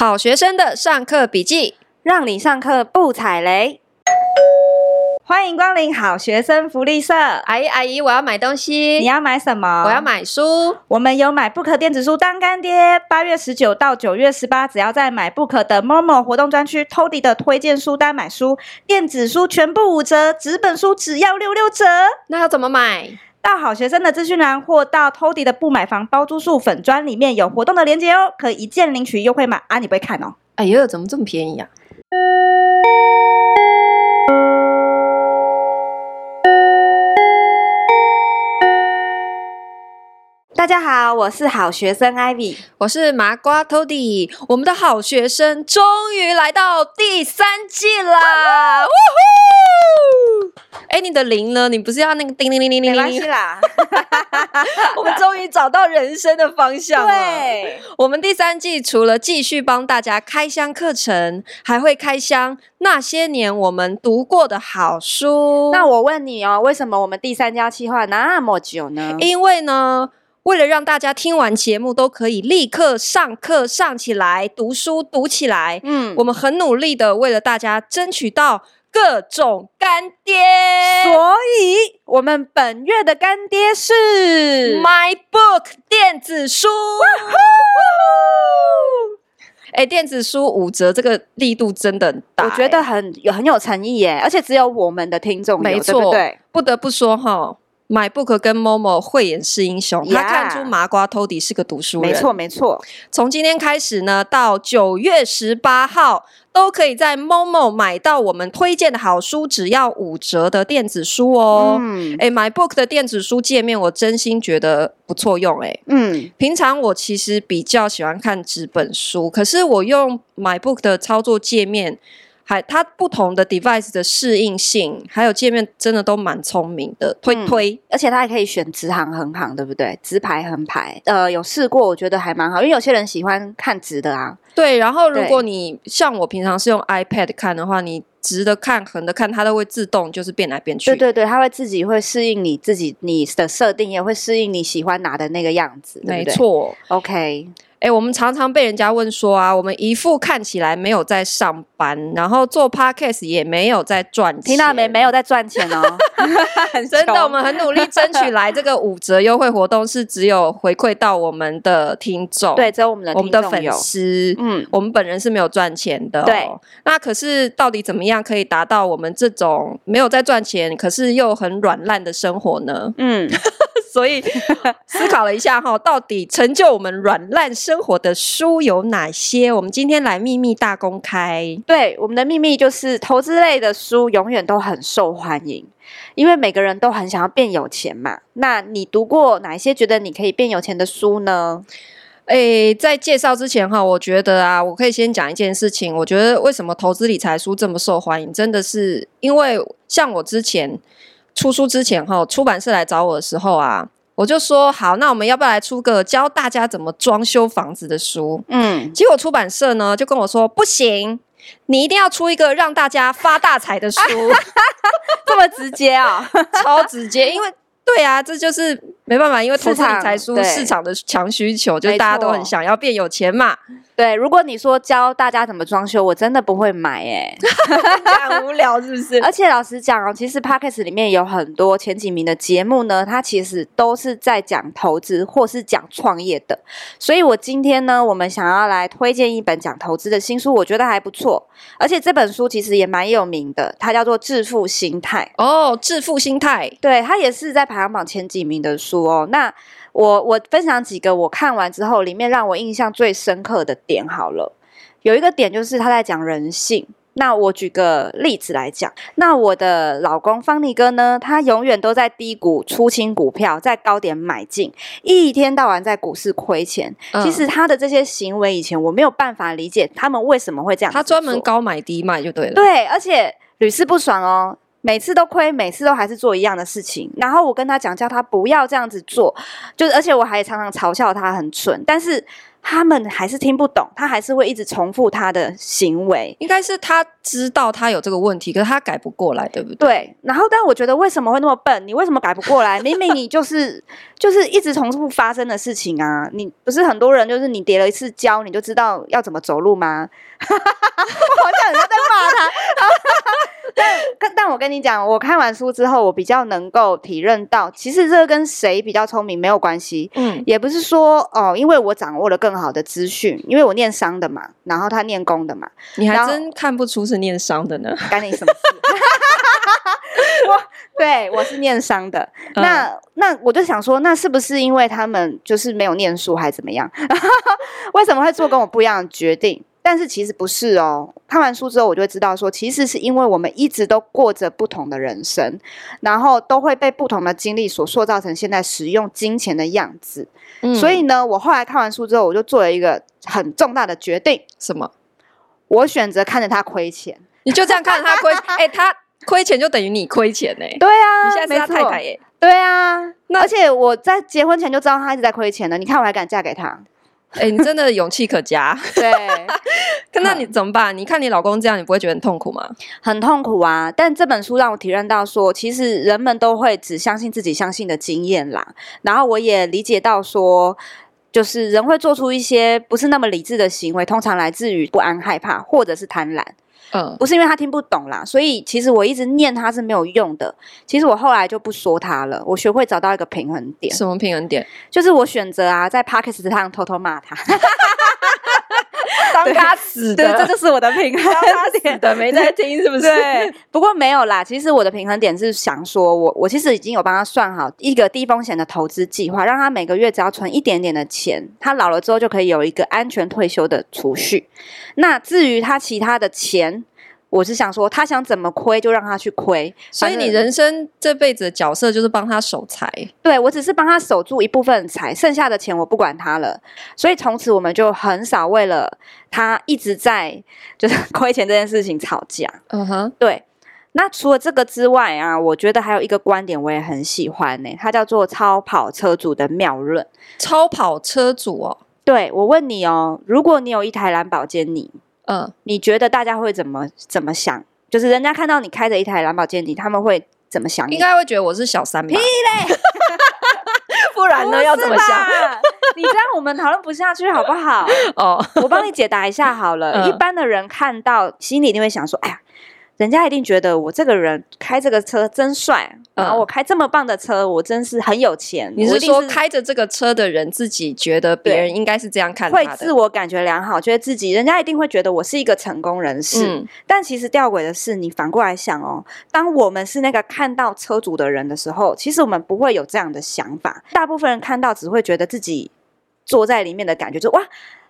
好学生的上课笔记，让你上课不踩雷。欢迎光临好学生福利社。阿姨，我要买东西。你要买什么？我要买书。我们有 MyBook 电子书当干爹。8月19到9月18，只要在 MyBook 的 Momo 活动专区 Tody 的推荐书单买书，电子书全部5折，纸本书只要66折。那要怎么买？到好学生的资讯栏或到 Tody 的不买房包租数粉专里面有活动的连结哦，可以一键领取优惠码啊！你不会看哦？哎呦，怎么这么便宜啊？大家好，我是好学生 Ivy， 我是麻瓜 Tody。 我们的好学生终于来到第3季啦！哎，你的铃呢？你不是要那个叮叮叮叮叮？没关系啦，我们终于找到人生的方向了。对，我们第3季除了继续帮大家开箱课程，还会开箱那些年我们读过的好书。那我问你哦，为什么我们第3季要企划那么久呢？因为呢，为了让大家听完节目都可以立刻上课上起来，读书读起来，我们很努力的为了大家争取到各种干爹，所以我们本月的干爹是 MyBook 电子书。哎，电子书5折，这个力度真的很大，我觉得很有诚意耶，而且只有我们的听众有，没错，对不对？不得不说哈。MyBook 跟 Momo 慧眼识英雄， 他看出麻瓜 Tody 是个读书人，没错没错。从今天开始呢，到9月18号都可以在 Momo 买到我们推荐的好书，只要5折的电子书哦。MyBook 的电子书界面我真心觉得不错用耶。平常我其实比较喜欢看纸本书，可是我用 MyBook 的操作界面，它不同的 device 的适应性还有界面真的都蛮聪明的，推，而且它还可以选直行横行，对不对？直排横排，有试过，我觉得还蛮好，因为有些人喜欢看直的啊。对，然后如果你像我平常是用 iPad 看的话，你直的看横的看它都会自动就是变来变去，对对对，它会自己会适应你自己，你的设定也会适应你喜欢拿的那个样子，对不对？没错。 OK，我们常常被人家问说啊，我们一副看起来没有在上班，然后做 podcast 也没有在赚钱，听到没有在赚钱哦。真的，我们很努力争取来这个5折优惠活动，是只有回馈到我们的听众，对，只有我们的听众，我们的粉丝，我们本人是没有赚钱的，对。那可是到底怎么样可以达到我们这种没有在赚钱，可是又很软烂的生活呢？所以思考了一下哈，到底成就我们软烂生活的书有哪些？我们今天来秘密大公开。对，我们的秘密就是投资类的书永远都很受欢迎，因为每个人都很想要变有钱嘛。那你读过哪些觉得你可以变有钱的书呢？在介绍之前哈，我觉得啊，我可以先讲一件事情。我觉得为什么投资理财书这么受欢迎，真的是因为像我之前出书之前哈，出版社来找我的时候啊，我就说好，那我们要不要来出个教大家怎么装修房子的书？结果出版社呢就跟我说不行，你一定要出一个让大家发大财的书。这么直接啊？超直接，因为对啊，这就是没办法，因为投资理财书市场的强需求，就是大家都很想要变有钱嘛。对，如果你说教大家怎么装修，我真的不会买耶。很无聊是不是？而且老实讲哦，其实 Podcast 里面有很多前几名的节目呢，它其实都是在讲投资或是讲创业的，所以我今天呢，我们想要来推荐一本讲投资的新书，我觉得还不错，而且这本书其实也蛮有名的，它叫做致富心态。哦，致富心态，对，它也是在排行榜前几名的书哦。那我分享几个我看完之后里面让我印象最深刻的点好了。有一个点就是他在讲人性，那我举个例子来讲，那我的老公方尼哥呢，他永远都在低谷出清股票，在高点买进，一天到晚在股市亏钱。其实他的这些行为以前我没有办法理解他们为什么会这样，他专门高买低卖就对了，对，而且屡试不爽哦，每次都亏，每次都还是做一样的事情。然后我跟他讲，叫他不要这样子做，就是而且我还常常嘲笑他很蠢。但是他们还是听不懂，他还是会一直重复他的行为。应该是他知道他有这个问题，可是他改不过来，对不对？对。然后但我觉得为什么会那么笨，你为什么改不过来？明明你就是一直重复发生的事情啊。你不是很多人就是你跌了一次跤你就知道要怎么走路吗？我好像人家在骂他。但我跟你讲，我看完书之后我比较能够体认到其实这跟谁比较聪明没有关系。嗯，也不是说哦，因为我掌握了更好的资讯，因为我念商的嘛，然后他念工的嘛。你还真看不出是念商的呢，干你什么事。对，我是念商的。那我就想说，那是不是因为他们就是没有念书还怎么样？为什么会做跟我不一样的决定？但是其实不是哦，看完书之后我就会知道说，其实是因为我们一直都过着不同的人生，然后都会被不同的经历所塑造成现在使用金钱的样子。嗯，所以呢，我后来看完书之后我就做了一个很重大的决定。什么？我选择看着他亏钱。你就这样看着他亏钱？欸，他亏钱就等于你亏钱欸。对啊，你现在是他太太欸。对啊，而且我在结婚前就知道他一直在亏钱了，你看我还敢嫁给他。欸，你真的勇气可嘉。对。那你怎么办？你看你老公这样你不会觉得很痛苦吗？很痛苦啊，但这本书让我体认到说，其实人们都会只相信自己相信的经验啦。然后我也理解到说，就是人会做出一些不是那么理智的行为，通常来自于不安、害怕或者是贪婪。不是因为他听不懂啦，所以其实我一直念他是没有用的。其实我后来就不说他了，我学会找到一个平衡点。什么平衡点？就是我选择啊，在 Podcast 上偷偷骂他。当他死的。 对，这就是我的平衡点。当他死的没在听是不是？对，不过没有啦，其实我的平衡点是想说我其实已经有帮他算好一个低风险的投资计划，让他每个月只要存一点点的钱，他老了之后就可以有一个安全退休的储蓄。那至于他其他的钱，我是想说他想怎么亏就让他去亏。所以你人生这辈子的角色就是帮他守财。对，我只是帮他守住一部分财，剩下的钱我不管他了。所以从此我们就很少为了他一直在就是亏钱这件事情吵架。嗯哼，对。那除了这个之外啊，我觉得还有一个观点我也很喜欢欸，它叫做超跑车主的妙论。超跑车主哦？对，我问你哦，如果你有一台兰博基尼，你觉得大家会怎么想？就是人家看到你开着一台兰博基尼，他们会怎么想？应该会觉得我是小三吧？屁嘞！不然呢？要怎么想？你这样我们讨论不下去好不好？哦，我帮你解答一下好了。一般的人看到，心里一定会想说：“哎呀，人家一定觉得我这个人开这个车真帅，然后我开这么棒的车，我真是很有钱。”你是说开着这个车的人自己觉得别人应该是这样看他的，会自我感觉良好，觉得自己人家一定会觉得我是一个成功人士。但其实吊诡的是，你反过来想哦，当我们是那个看到车主的人的时候，其实我们不会有这样的想法。大部分人看到只会觉得自己坐在里面的感觉，就哇，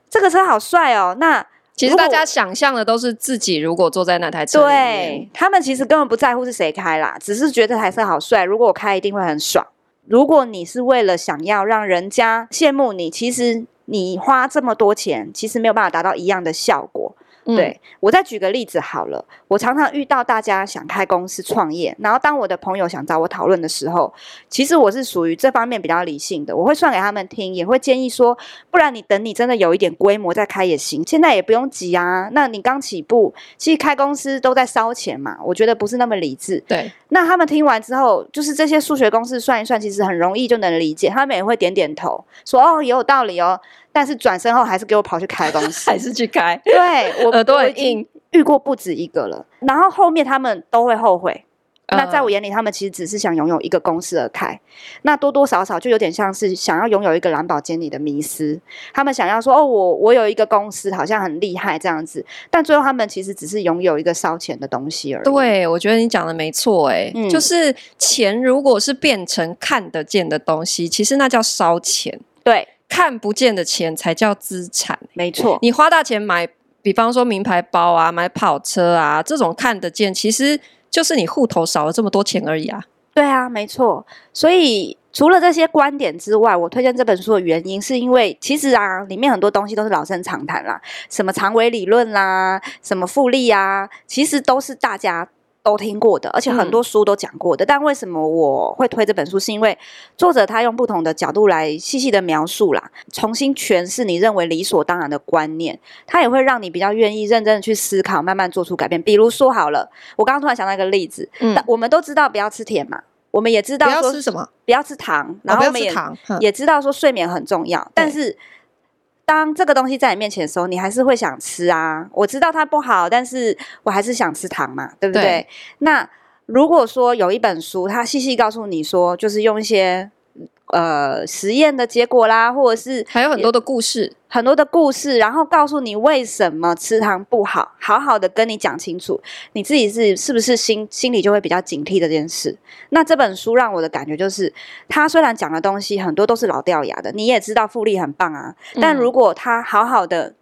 这个车好帅哦。那其实大家想象的都是自己如果坐在那台车里面。对，他们其实根本不在乎是谁开啦，只是觉得这台车好帅，如果我开一定会很爽。如果你是为了想要让人家羡慕你，其实你花这么多钱其实没有办法达到一样的效果。对，我再举个例子好了，我常常遇到大家想开公司创业，然后当我的朋友想找我讨论的时候，其实我是属于这方面比较理性的，我会算给他们听，也会建议说，不然你等你真的有一点规模再开也行，现在也不用急啊，那你刚起步，其实开公司都在烧钱嘛，我觉得不是那么理智。对，那他们听完之后，就是这些数学公式算一算，其实很容易就能理解，他们也会点点头说哦，也有道理哦，但是转身后还是给我跑去开公司。还是去开。对，我耳朵很硬，遇过不止一个了。然后后面他们都会后悔。那在我眼里，他们其实只是想拥有一个公司而开，那多多少少就有点像是想要拥有一个兰博基尼的迷思。他们想要说哦，我有一个公司好像很厉害这样子，但最后他们其实只是拥有一个烧钱的东西而已。对，我觉得你讲的没错欸。就是钱如果是变成看得见的东西，其实那叫烧钱。对，看不见的钱才叫资产。没错，你花大钱买，比方说名牌包啊，买跑车啊，这种看得见，其实就是你户头少了这么多钱而已啊。对啊，没错。所以除了这些观点之外，我推荐这本书的原因是因为其实啊，里面很多东西都是老生常谈啦，什么长尾理论啦，什么复利啊，其实都是大家都听过的，而且很多书都讲过的，但为什么我会推这本书，是因为作者他用不同的角度来细细的描述啦，重新诠释你认为理所当然的观念，他也会让你比较愿意认真的去思考，慢慢做出改变。比如说好了，我刚刚突然想到一个例子，但我们都知道不要吃甜嘛，我们也知道说不要吃什么，不要吃糖，然后我们 也知道说睡眠很重要，但是当这个东西在你面前的时候，你还是会想吃啊，我知道它不好，但是我还是想吃糖嘛，对不 对？那如果说有一本书它细细告诉你说，就是用一些实验的结果啦，或者是还有很多的故事，很多的故事，然后告诉你为什么吃糖不好，好好的跟你讲清楚，你自己是不是心里就会比较警惕这件事。那这本书让我的感觉就是，他虽然讲的东西很多都是老掉牙的，你也知道复利很棒啊，但如果他好好的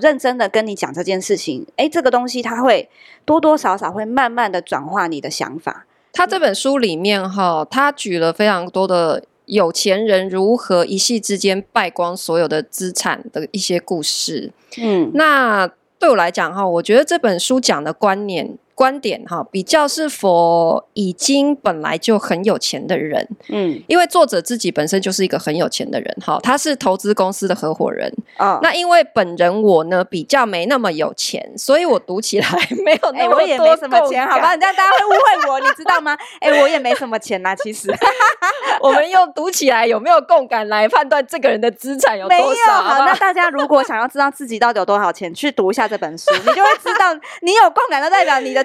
认真的跟你讲这件事情，诶，这个东西他会多多少少会慢慢的转化你的想法。他这本书里面他举了非常多的有钱人如何一夕之间败光所有的资产的一些故事。那对我来讲我觉得这本书讲的观点比较是 for 已经本来就很有钱的人。因为作者自己本身就是一个很有钱的人，他是投资公司的合伙人。那因为本人我呢比较没那么有钱，所以我读起来没有那么多我也没什么钱，好吧，人家大家会误会我你知道吗？我也没什么钱啦，其实我们用读起来有没有共感来判断这个人的资产有多少。没有，好，那大家如果想要知道自己到底有多少钱，去读一下这本书，你就会知道你有共感的代表你的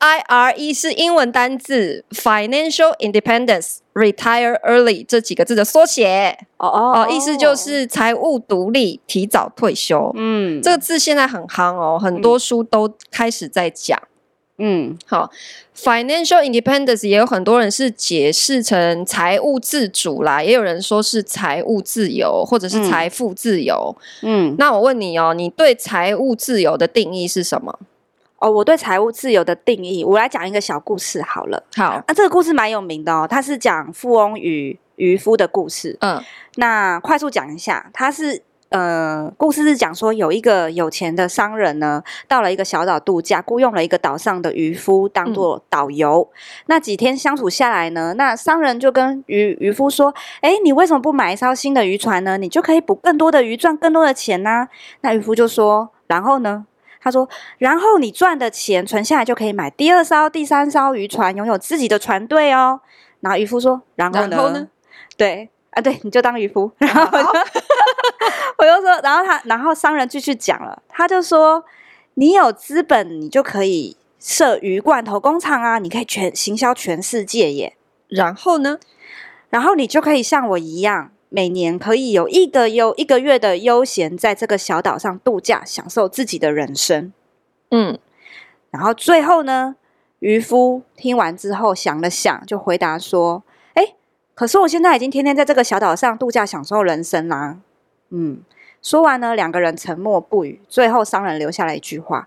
FIRE 是英文单字 Financial Independence Retire Early 这几个字的缩写。意思就是财务独立，提早退休。这个字现在很夯很多书都开始在讲。Financial Independence 也有很多人是解释成财务自主啦，也有人说是财务自由或者是财富自由。那我问你你对财务自由的定义是什么？我对财务自由的定义，我来讲一个小故事好了。好，这个故事蛮有名的它是讲富翁与渔夫的故事。那快速讲一下，它是故事是讲说，有一个有钱的商人呢，到了一个小岛度假，雇佣了一个岛上的渔夫当做导游。那几天相处下来呢，那商人就跟渔夫说：“诶，你为什么不买一艘新的渔船呢？你就可以捕更多的鱼，赚更多的钱啊。”那渔夫就说：“然后呢？”他说：“然后你赚的钱存下来就可以买第二艘、第三艘渔船，拥有自己的船队哦。”然后渔夫说：“然后呢？”对啊，对，你就当渔夫。然后我就说，然后商人继续讲了，他就说：“你有资本，你就可以设鱼罐头工厂啊，你可以行销全世界耶。然后呢？然后你就可以像我一样。”每年可以有一个月的悠闲，在这个小岛上度假，享受自己的人生。然后最后呢，渔夫听完之后想了想，就回答说：“诶，可是我现在已经天天在这个小岛上度假，享受人生啦。”说完呢，两个人沉默不语。最后商人留下了一句话，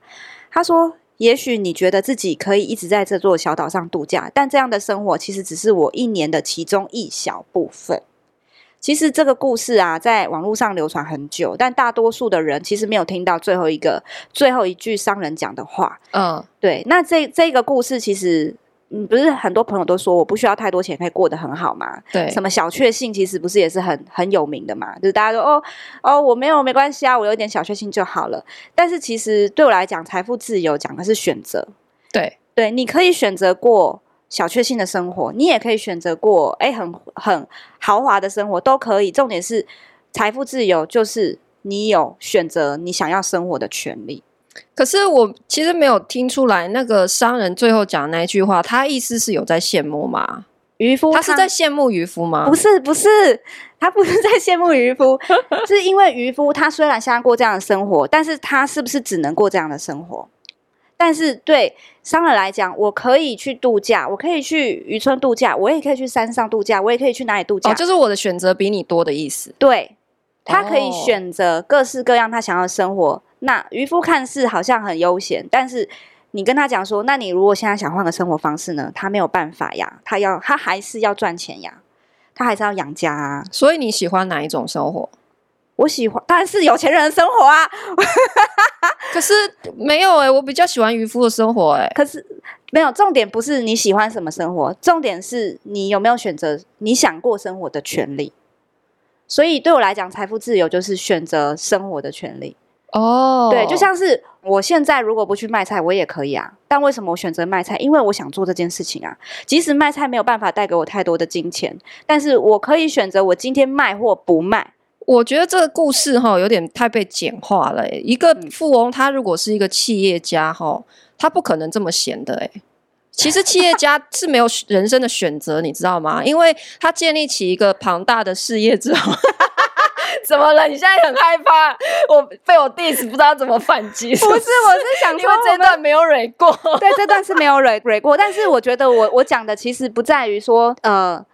他说：“也许你觉得自己可以一直在这座小岛上度假，但这样的生活其实只是我一年的其中一小部分。”其实这个故事啊，在网络上流传很久，但大多数的人其实没有听到最后一句商人讲的话。对，那这个故事其实不是很多朋友都说我不需要太多钱可以过得很好嘛？对，什么小确幸其实不是也是很有名的嘛？就是大家说我没关系啊，我有点小确幸就好了。但是其实对我来讲，财富自由讲的是选择。对，你可以选择过小确幸的生活，你也可以选择过很豪华的生活，都可以。重点是财富自由就是你有选择你想要生活的权利。可是我其实没有听出来那个商人最后讲的那句话，他意思是有在羡慕吗？渔夫他是在羡慕渔夫吗？不是，他不是在羡慕渔夫是因为渔夫他虽然想过这样的生活，但是他是不是只能过这样的生活？但是对商人来讲，我可以去度假，我可以去渔村度假，我也可以去山上度假，我也可以去哪里度假，就是我的选择比你多的意思。对，他可以选择各式各样他想要的生活。那渔夫看似好像很悠闲，但是你跟他讲说，那你如果现在想换个生活方式呢，他没有办法呀，他还是要赚钱呀，他还是要养家啊。所以你喜欢哪一种生活？我喜欢当然是有钱人的生活啊。可是没有我比较喜欢渔夫的生活可是没有，重点不是你喜欢什么生活，重点是你有没有选择你想过生活的权利。所以对我来讲，财富自由就是选择生活的权利。对，就像是我现在如果不去卖菜我也可以啊，但为什么我选择卖菜？因为我想做这件事情啊。即使卖菜没有办法带给我太多的金钱，但是我可以选择我今天卖或不卖。我觉得这个故事有点太被简化了一个富翁他如果是一个企业家他不可能这么闲的其实企业家是没有人生的选择，你知道吗？因为他建立起一个庞大的事业之后怎么了？你现在很害怕我被我 diss 不知道怎么反击？不是，我是想说因为这段没有蕊过。对，这段是没有蕊过。但是我觉得我讲的其实不在于说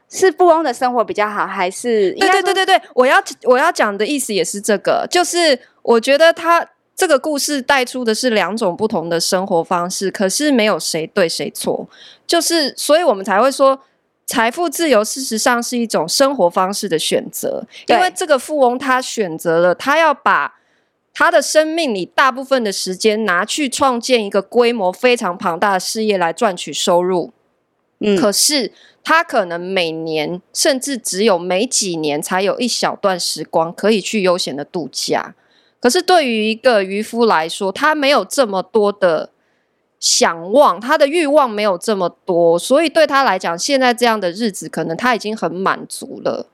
是富翁的生活比较好，还是对，我要讲的意思也是这个，就是我觉得他这个故事带出的是两种不同的生活方式，可是没有谁对谁错，就是所以我们才会说财富自由事实上是一种生活方式的选择。因为这个富翁他选择了他要把他的生命里大部分的时间拿去创建一个规模非常庞大的事业来赚取收入可是他可能每年甚至只有每几年才有一小段时光可以去悠闲的度假。可是对于一个渔夫来说，他没有这么多的想望，他的欲望没有这么多，所以对他来讲现在这样的日子可能他已经很满足了。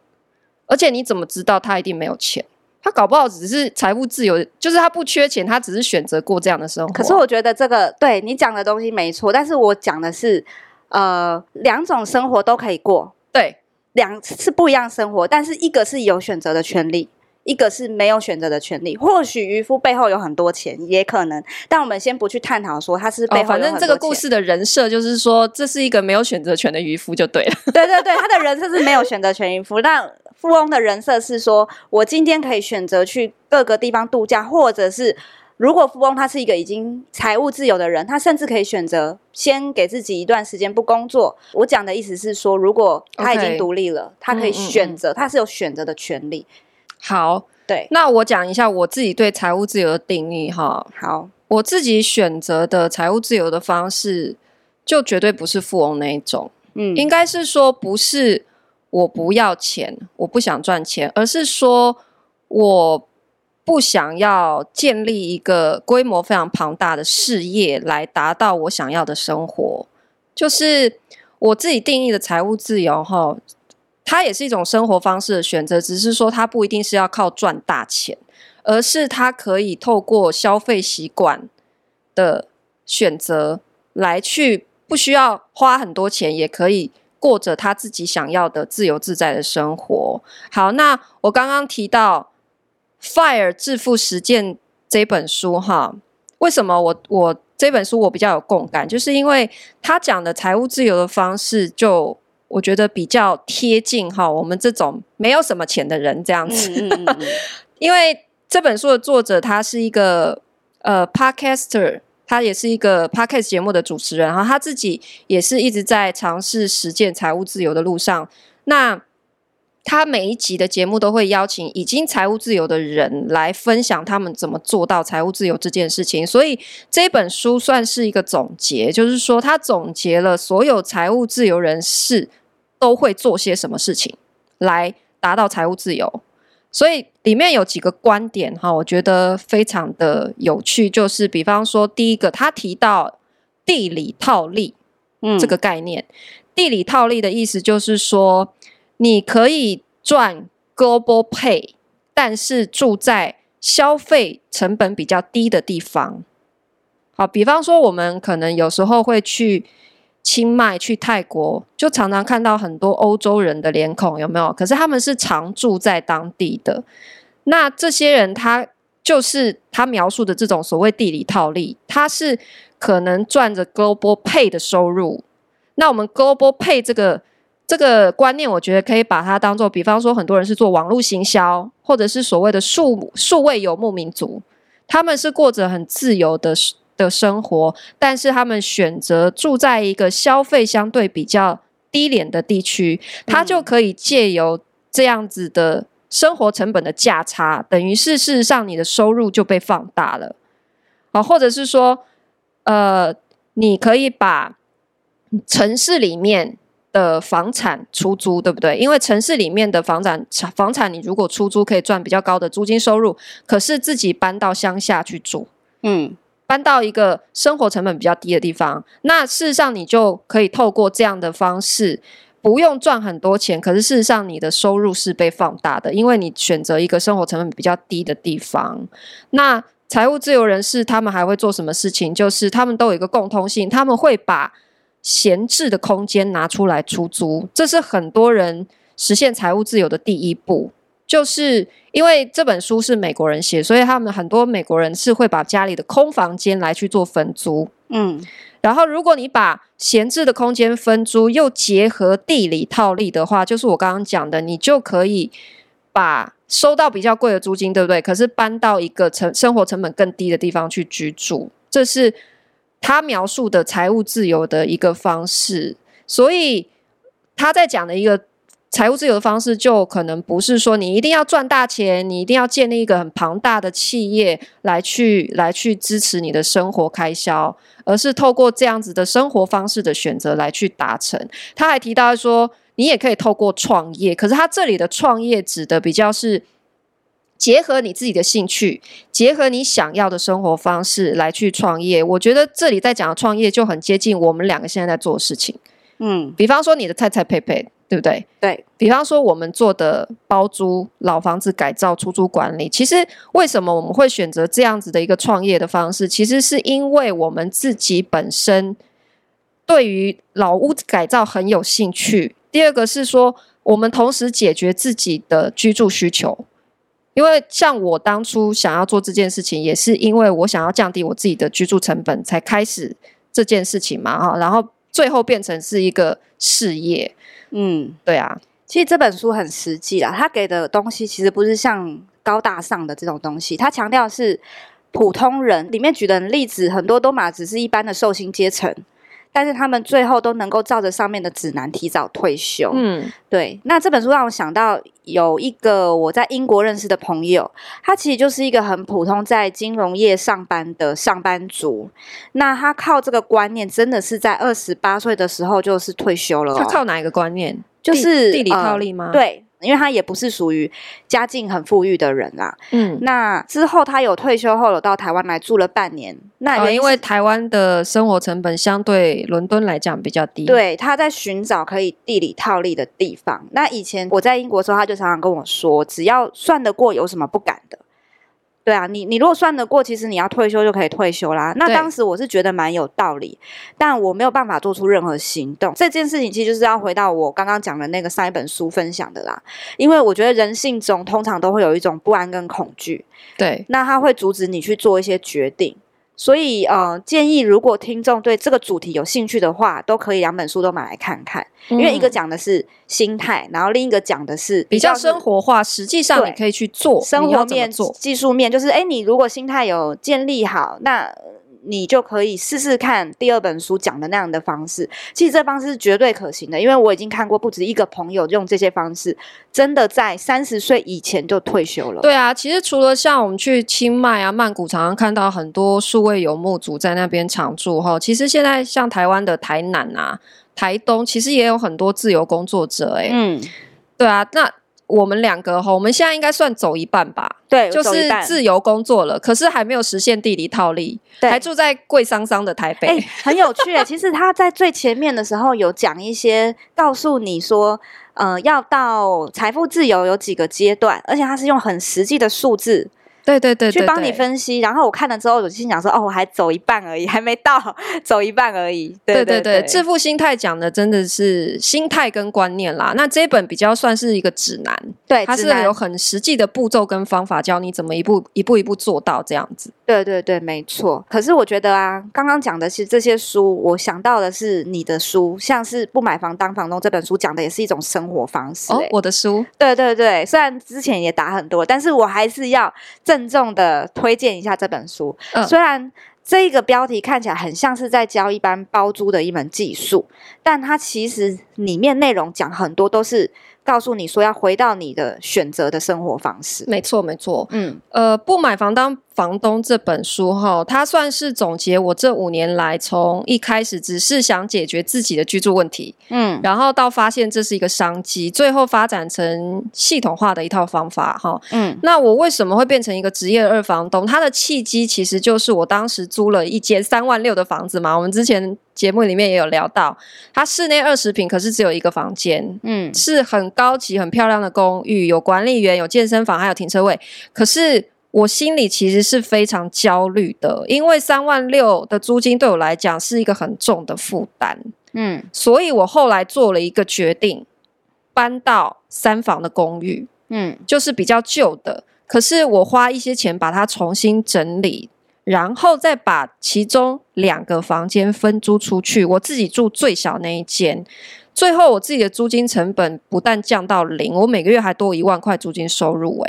而且你怎么知道他一定没有钱？他搞不好只是财富自由，就是他不缺钱，他只是选择过这样的生活。可是我觉得这个对你讲的东西没错，但是我讲的是两种生活都可以过。对，两是不一样生活，但是一个是有选择的权利，一个是没有选择的权利。或许渔夫背后有很多钱也可能，但我们先不去探讨说他是背后有很多钱。反正这个故事的人设就是说这是一个没有选择权的渔夫就对了。对，他的人设是没有选择权渔夫。那富翁的人设是说我今天可以选择去各个地方度假，或者是如果富翁他是一个已经财务自由的人，他甚至可以选择先给自己一段时间不工作。我讲的意思是说如果他已经独立了他可以选择他是有选择的权利。好，对，那我讲一下我自己对财务自由的定义好，我自己选择的财务自由的方式就绝对不是富翁那一种应该是说不是我不要钱我不想赚钱，而是说我不想要建立一个规模非常庞大的事业来达到我想要的生活。就是我自己定义的财务自由它也是一种生活方式的选择，只是说它不一定是要靠赚大钱，而是它可以透过消费习惯的选择来去不需要花很多钱也可以过着他自己想要的自由自在的生活。好，那我刚刚提到FIRE 致富实践这本书为什么我这本书我比较有共感，就是因为他讲的财务自由的方式就我觉得比较贴近我们这种没有什么钱的人这样子因为这本书的作者他是一个podcaster， 他也是一个 podcast 节目的主持人，然后他自己也是一直在尝试实践财务自由的路上。那他每一集的节目都会邀请已经财务自由的人来分享他们怎么做到财务自由这件事情，所以这本书算是一个总结，就是说他总结了所有财务自由人士都会做些什么事情来达到财务自由。所以里面有几个观点我觉得非常的有趣，就是比方说第一个他提到地理套利这个概念。地理套利的意思就是说你可以赚 global pay， 但是住在消费成本比较低的地方。好，比方说我们可能有时候会去清迈、去泰国，就常常看到很多欧洲人的脸孔，有没有？可是他们是常住在当地的。那这些人他就是他描述的这种所谓地理套利，他是可能赚着 global pay 的收入。那我们 global pay 这个这个观念我觉得可以把它当做，比方说很多人是做网络行销，或者是所谓的数位游牧民族，他们是过着很自由的生活，但是他们选择住在一个消费相对比较低廉的地区，他就可以借由这样子的生活成本的价差，等于是事实上你的收入就被放大了，或者是说你可以把城市里面的房产出租，对不对？因为城市里面的房产你如果出租可以赚比较高的租金收入，可是自己搬到乡下去住，搬到一个生活成本比较低的地方，那事实上你就可以透过这样的方式不用赚很多钱，可是事实上你的收入是被放大的，因为你选择一个生活成本比较低的地方。那财务自由人士他们还会做什么事情，就是他们都有一个共通性，他们会把闲置的空间拿出来出租，这是很多人实现财务自由的第一步。就是因为这本书是美国人写，所以他们很多美国人是会把家里的空房间来去做分租，然后如果你把闲置的空间分租又结合地理套利的话，就是我刚刚讲的，你就可以把收到比较贵的租金，对不对？可是搬到一个生活成本更低的地方去居住，这是他描述的财务自由的一个方式。所以他在讲的一个财务自由的方式，就可能不是说你一定要赚大钱，你一定要建立一个很庞大的企业来去支持你的生活开销，而是透过这样子的生活方式的选择来去达成。他还提到说你也可以透过创业，可是他这里的创业指的比较是结合你自己的兴趣，结合你想要的生活方式来去创业。我觉得这里在讲的创业就很接近我们两个现在在做的事情，比方说你的菜菜佩佩，对不对？对，比方说我们做的包租、老房子改造、出租管理，其实为什么我们会选择这样子的一个创业的方式，其实是因为我们自己本身对于老屋改造很有兴趣，第二个是说我们同时解决自己的居住需求。因为像我当初想要做这件事情，也是因为我想要降低我自己的居住成本才开始这件事情嘛，然后最后变成是一个事业。对啊，其实这本书很实际啦，它给的东西其实不是像高大上的这种东西，它强调是普通人，里面举的例子很多都嘛只是一般的受薪阶层，但是他们最后都能够照着上面的指南提早退休。对，那这本书让我想到有一个我在英国认识的朋友，他其实就是一个很普通在金融业上班的上班族，那他靠这个观念真的是在28岁的时候就是退休了。他靠哪一个观念？就是地理套利吗？对，因为他也不是属于家境很富裕的人啦。那之后他有退休后有到台湾来住了半年，那因为台湾的生活成本相对伦敦来讲比较低，对，他在寻找可以地理套利的地方。那以前我在英国的时候，他就常常跟我说，只要算得过有什么不敢的。对啊，你如果算得过，其实你要退休就可以退休啦。那当时我是觉得蛮有道理，但我没有办法做出任何行动。这件事情其实就是要回到我刚刚讲的那个上一本书分享的啦，因为我觉得人性中通常都会有一种不安跟恐惧，对，那它会阻止你去做一些决定。所以建议如果听众对这个主题有兴趣的话，都可以两本书都买来看看，因为一个讲的是心态，然后另一个讲的是比较生活化，实际上你可以去做生活面做技术面，就是你如果心态有建立好，那你就可以试试看第二本书讲的那样的方式。其实这方式是绝对可行的，因为我已经看过不止一个朋友用这些方式真的在30岁以前就退休了。对啊，其实除了像我们去清迈啊、曼谷常常看到很多数位游牧族在那边常住，其实现在像台湾的台南啊、台东其实也有很多自由工作者。对啊，那我们两个我们现在应该算走一半吧，对，就是自由工作了，可是还没有实现地理套利，还住在贵桑桑的台北。很有趣其实他在最前面的时候有讲一些告诉你说要到财富自由有几个阶段，而且他是用很实际的数字对对对，去帮你分析。然后我看了之后，我就心想说，哦，我还走一半而已，还没到，走一半而已。对对对，致富心态讲的真的是心态跟观念啦。那这一本比较算是一个指南，对，它是有很实际的步骤跟方法，教你怎么一步一步做到这样子。对对对，没错。可是我觉得啊，刚刚讲的是这些书，我想到的是你的书，像是《不买房当房东》这本书讲的也是一种生活方式、欸。哦，我的书。对对对，虽然之前也打很多，但是我还是要郑重的推荐一下这本书、虽然这个标题看起来很像是在教一般包租的一门技术，但它其实里面内容讲很多都是告诉你说要回到你的选择的生活方式。没错没错，不买房当房东这本书哈，它算是总结我这5年来从一开始只是想解决自己的居住问题，然后到发现这是一个商机，最后发展成系统化的一套方法哈。那我为什么会变成一个职业二房东？它的契机其实就是我当时租了一间3.6万的房子嘛，我们之前节目里面也有聊到，它室内20平，可是只有一个房间，是很高级、很漂亮的公寓，有管理员、有健身房，还有停车位。可是我心里其实是非常焦虑的，因为3.6万的租金对我来讲是一个很重的负担，所以我后来做了一个决定，搬到3房的公寓，就是比较旧的，可是我花一些钱把它重新整理。然后再把其中2个房间分租出去，我自己住最小那一间。最后我自己的租金成本不但降到0，我每个月还多1万块租金收入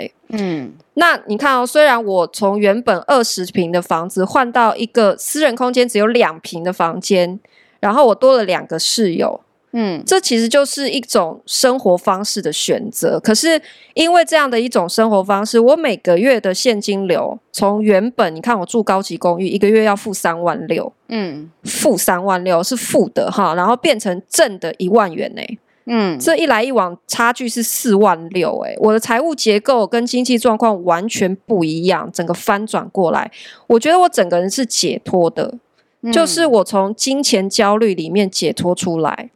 那你看哦，虽然我从原本20平的房子换到一个私人空间只有2平的房间，然后我多了2个室友。这其实就是一种生活方式的选择。可是因为这样的一种生活方式，我每个月的现金流从原本你看我住高级公寓一个月要付3.6万，负3.6万是负的哈，然后变成正的1万元欸，这一来一往差距是4.6万欸，我的财务结构跟经济状况完全不一样，整个翻转过来，我觉得我整个人是解脱的，就是我从金钱焦虑里面解脱出来。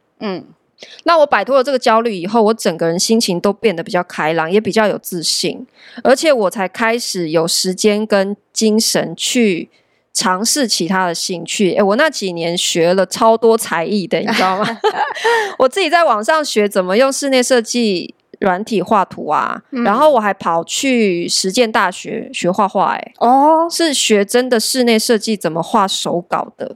那我摆脱了这个焦虑以后，我整个人心情都变得比较开朗，也比较有自信，而且我才开始有时间跟精神去尝试其他的兴趣。我那几年学了超多才艺的，你知道吗？我自己在网上学怎么用室内设计软体画图啊，然后我还跑去实践大学学画画是学真的室内设计怎么画手稿的。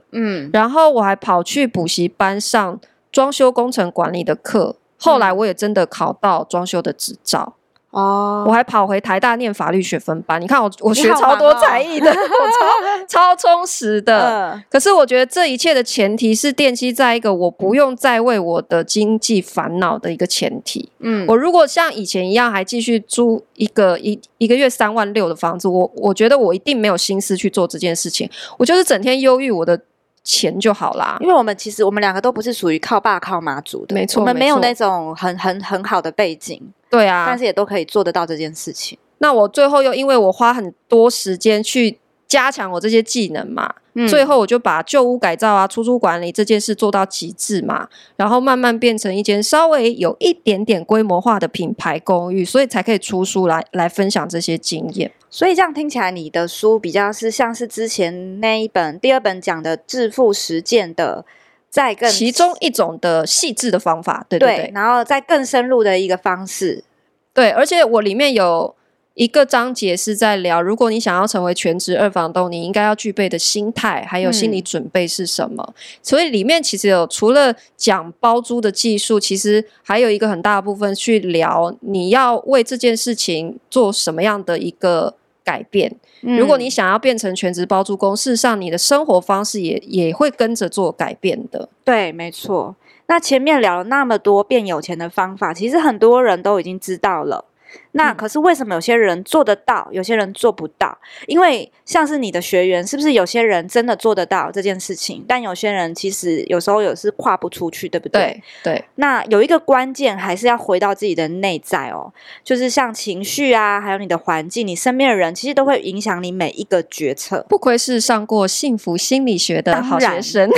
然后我还跑去补习班上装修工程管理的课，后来我也真的考到装修的执照。我还跑回台大念法律学分班。你看我学超多才艺的，我超充实的。可是我觉得这一切的前提是奠基在一个我不用再为我的经济烦恼的一个前提。我如果像以前一样还继续租一个月3.6万的房子，我觉得我一定没有心思去做这件事情，我就是整天忧郁我的钱就好啦。因为我们2个都不是属于靠爸靠妈族的，没错，我们没有那种很好的背景，对啊，但是也都可以做得到这件事情。那我最后又因为我花很多时间去加强我这些技能嘛，最后我就把旧屋改造啊、出租管理这件事做到极致嘛，然后慢慢变成一间稍微有一点点规模化的品牌公寓，所以才可以出书来分享这些经验。所以这样听起来，你的书比较是像是之前那一本第2本讲的致富实践的再更其中一种的细致的方法。对对对，然后再更深入的一个方式。对，而且我里面有一个章节是在聊，如果你想要成为全职二房东，你应该要具备的心态还有心理准备是什么。所以里面其实有除了讲包租的技术，其实还有一个很大的部分去聊你要为这件事情做什么样的一个改变。如果你想要变成全职包租公，事实上你的生活方式也会跟着做改变的。对，没错。那前面聊了那么多变有钱的方法，其实很多人都已经知道了，那可是为什么有些人做得到，有些人做不到？因为像是你的学员，是不是有些人真的做得到这件事情，但有些人其实有时候也是跨不出去，对不对？ 对。那有一个关键还是要回到自己的内在哦，就是像情绪啊，还有你的环境，你身边的人其实都会影响你每一个决策。不愧是上过幸福心理学的好学生。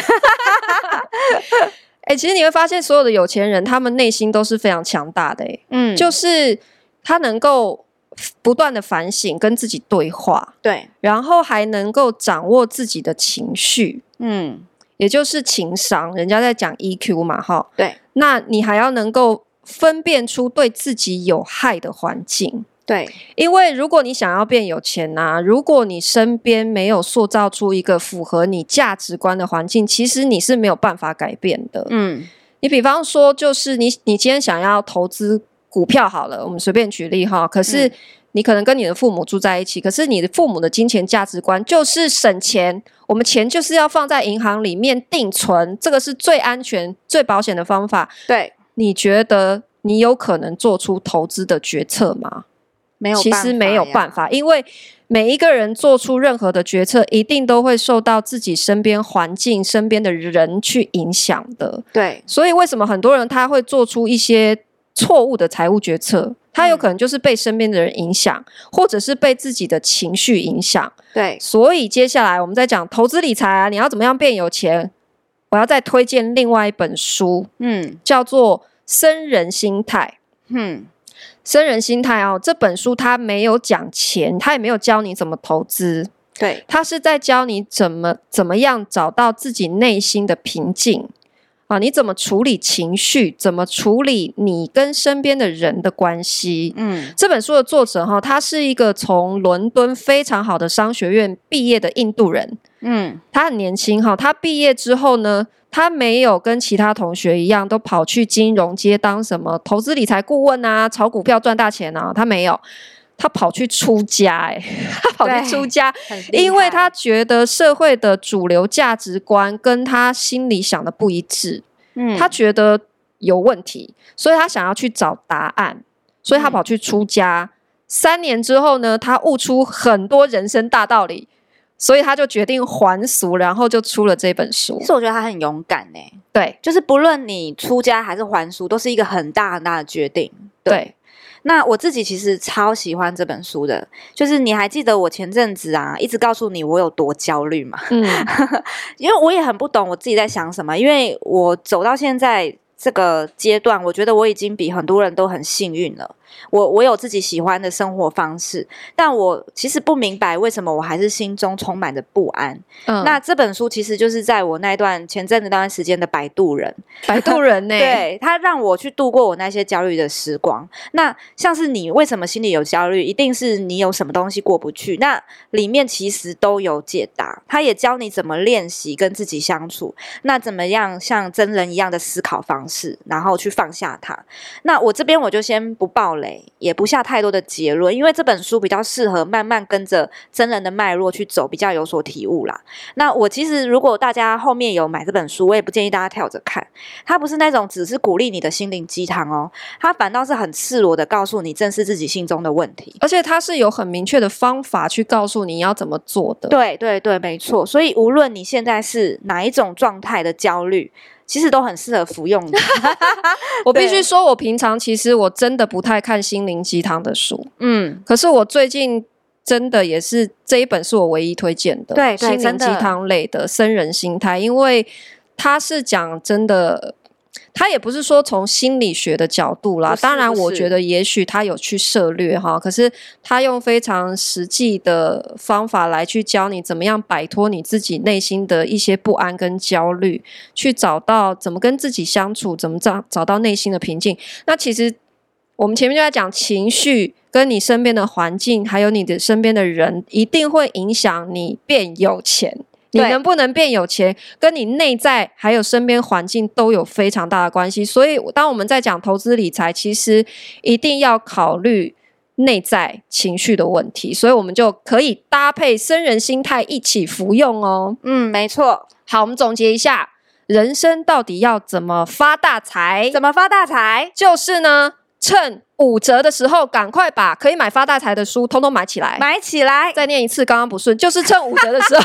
其实你会发现所有的有钱人他们内心都是非常强大的就是他能够不断的反省跟自己对话，对，然后还能够掌握自己的情绪，嗯，也就是情商，人家在讲 EQ 嘛，哈，对，那你还要能够分辨出对自己有害的环境，对，因为如果你想要变有钱啊，如果你身边没有塑造出一个符合你价值观的环境，其实你是没有办法改变的，嗯，你比方说就是你今天想要投资股票好了，我们随便举例哈，可是你可能跟你的父母住在一起，可是你的父母的金钱价值观就是省钱，我们钱就是要放在银行里面定存，这个是最安全最保险的方法，对，你觉得你有可能做出投资的决策吗？没有办法，其实没有办法，因为每一个人做出任何的决策一定都会受到自己身边环境身边的人去影响的，对，所以为什么很多人他会做出一些错误的财务决策，他有可能就是被身边的人影响，或者是被自己的情绪影响，对，所以接下来我们在讲投资理财啊，你要怎么样变有钱，我要再推荐另外一本书，嗯，叫做僧人心态，嗯，僧人心态哦，这本书它没有讲钱，它也没有教你怎么投资，对，它是在教你怎么样找到自己内心的平静啊，你怎么处理情绪，怎么处理你跟身边的人的关系，嗯，这本书的作者哈，他是一个从伦敦非常好的商学院毕业的印度人，嗯，他很年轻哈，他毕业之后呢，他没有跟其他同学一样都跑去金融街当什么投资理财顾问啊，炒股票赚大钱啊，他没有，他跑去出家，他跑去出家，因为他觉得社会的主流价值观跟他心里想的不一致，嗯，他觉得有问题，所以他想要去找答案，所以他跑去出家，3年之后呢，他悟出很多人生大道理，所以他就决定还俗，然后就出了这本书。其实我觉得他很勇敢欸，对，就是不论你出家还是还俗，都是一个很大很大的决定，对。对，那我自己其实超喜欢这本书的，就是你还记得我前阵子啊一直告诉你我有多焦虑吗？嗯，因为我也很不懂我自己在想什么，因为我走到现在这个阶段，我觉得我已经比很多人都很幸运了，我有自己喜欢的生活方式，但我其实不明白为什么我还是心中充满着不安，嗯，那这本书其实就是在我那段前阵子那段时间的摆渡人欸，对，它让我去度过我那些焦虑的时光。那像是你为什么心里有焦虑，一定是你有什么东西过不去，那里面其实都有解答，它也教你怎么练习跟自己相处，那怎么样像真人一样的思考方式，然后去放下它。那我这边我就先不爆雷，也不下太多的结论，因为这本书比较适合慢慢跟着真人的脉络去走，比较有所体悟啦。那我其实如果大家后面有买这本书，我也不建议大家跳着看，它不是那种只是鼓励你的心灵鸡汤哦，它反倒是很赤裸的告诉你正视自己心中的问题，而且它是有很明确的方法去告诉你要怎么做的。对对对，没错，所以无论你现在是哪一种状态的焦虑，其实都很适合服用的。我必须说，我平常其实我真的不太看心灵鸡汤的书，嗯，可是我最近真的也是这一本是我唯一推荐的，对，心灵鸡汤类的僧人心态，因为它是讲真的，它也不是说从心理学的角度啦，当然我觉得也许它有去涉略哈，可是它用非常实际的方法来去教你怎么样摆脱你自己内心的一些不安跟焦虑，去找到怎么跟自己相处，怎么找到内心的平静。那其实我们前面就在讲情绪跟你身边的环境还有你的身边的人一定会影响你变有钱，你能不能变有钱跟你内在还有身边环境都有非常大的关系，所以当我们在讲投资理财，其实一定要考虑内在情绪的问题，所以我们就可以搭配僧人心态一起服用哦。嗯，没错。好，我们总结一下，人生到底要怎么发大财？怎么发大财？就是呢，趁5折的时候赶快把可以买发大财的书通通买起来，买起来，再念一次刚刚不顺，就是趁5折的时候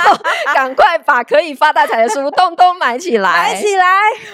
赶快把可以发大财的书通通买起来，买起来。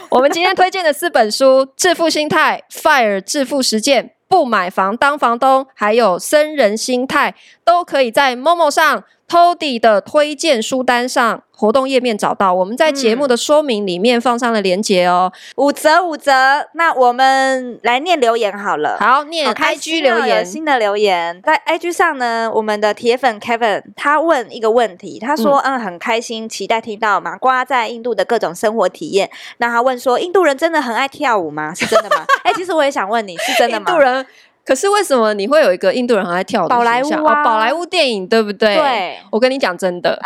我们今天推荐的4本书，致富心态、FIRE 致富实践、不买房当房东，还有生人心态，都可以在 Momo 上 Tody 的推荐书单上活动页面找到，我们在节目的说明里面放上了连结哦。5折，那我们来念留言好了。好，念 IG 留言。新的留言在 IG 上呢，我们的铁粉 Kevin 他问一个问题，他说很开心，期待听到麻瓜在印度的各种生活体验。那他问说，印度人真的很爱跳舞吗？是真的吗？其实我也想问你，是真的吗？印度人，可是为什么你会有一个印度人很爱跳舞的形象？宝莱坞电影对不对？对，我跟你讲真的。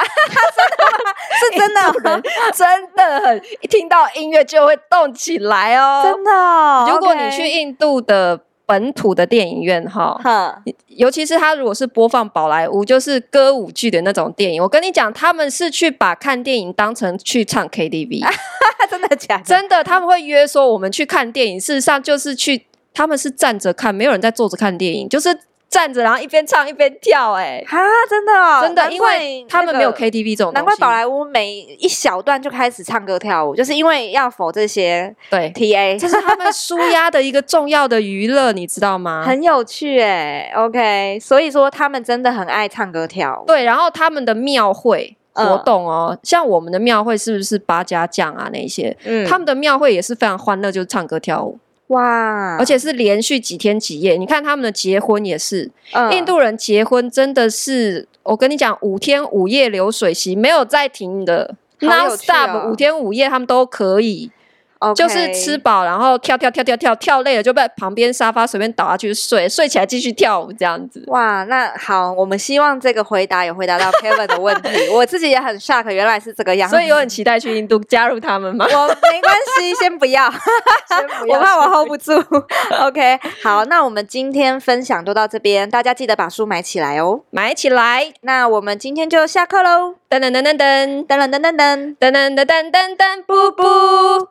是真的吗？真的很，一听到音乐就会动起来哦，真的哦。如果你去印度的本土的电影院哈，尤其是他如果是播放宝莱坞就是歌舞剧的那种电影，我跟你讲，他们是去把看电影当成去唱 KTV。 真的假的？真的，他们会约说我们去看电影，事实上就是去，他们是站着看，没有人在坐着看电影，就是站着然后一边唱一边跳。真的哦，真的，因为他们没有 KTV 这种东西。难怪宝莱坞每一小段就开始唱歌跳舞，就是因为要for这些 TA， 这是他们舒压的一个重要的娱乐。你知道吗？很有趣。OK， 所以说他们真的很爱唱歌跳舞。对，然后他们的庙会活动像我们的庙会是不是八家将啊那些，他们的庙会也是非常欢乐，就是唱歌跳舞。哇！而且是连续几天几夜。你看他们的结婚也是，印度人结婚真的是，我跟你讲，5天5夜流水席没有再停的， non stop 5天5夜他们都可以。就是吃饱然后跳累了就在旁边沙发随便倒下去睡，睡起来继续跳舞这样子。哇，那好，我们希望这个回答有回答到 Kevin 的问题。我自己也很 shock， 原来是这个样子。所以有很期待去印度加入他们吗？我没关系，先不要，我怕我 hold 不住。OK， 好，那我们今天分享都到这边，大家记得把书买起来哦，买起来。那我们今天就下课咯。噔噔噔噔噔噔噔噔噔噔噔噔噔噔噔，布布。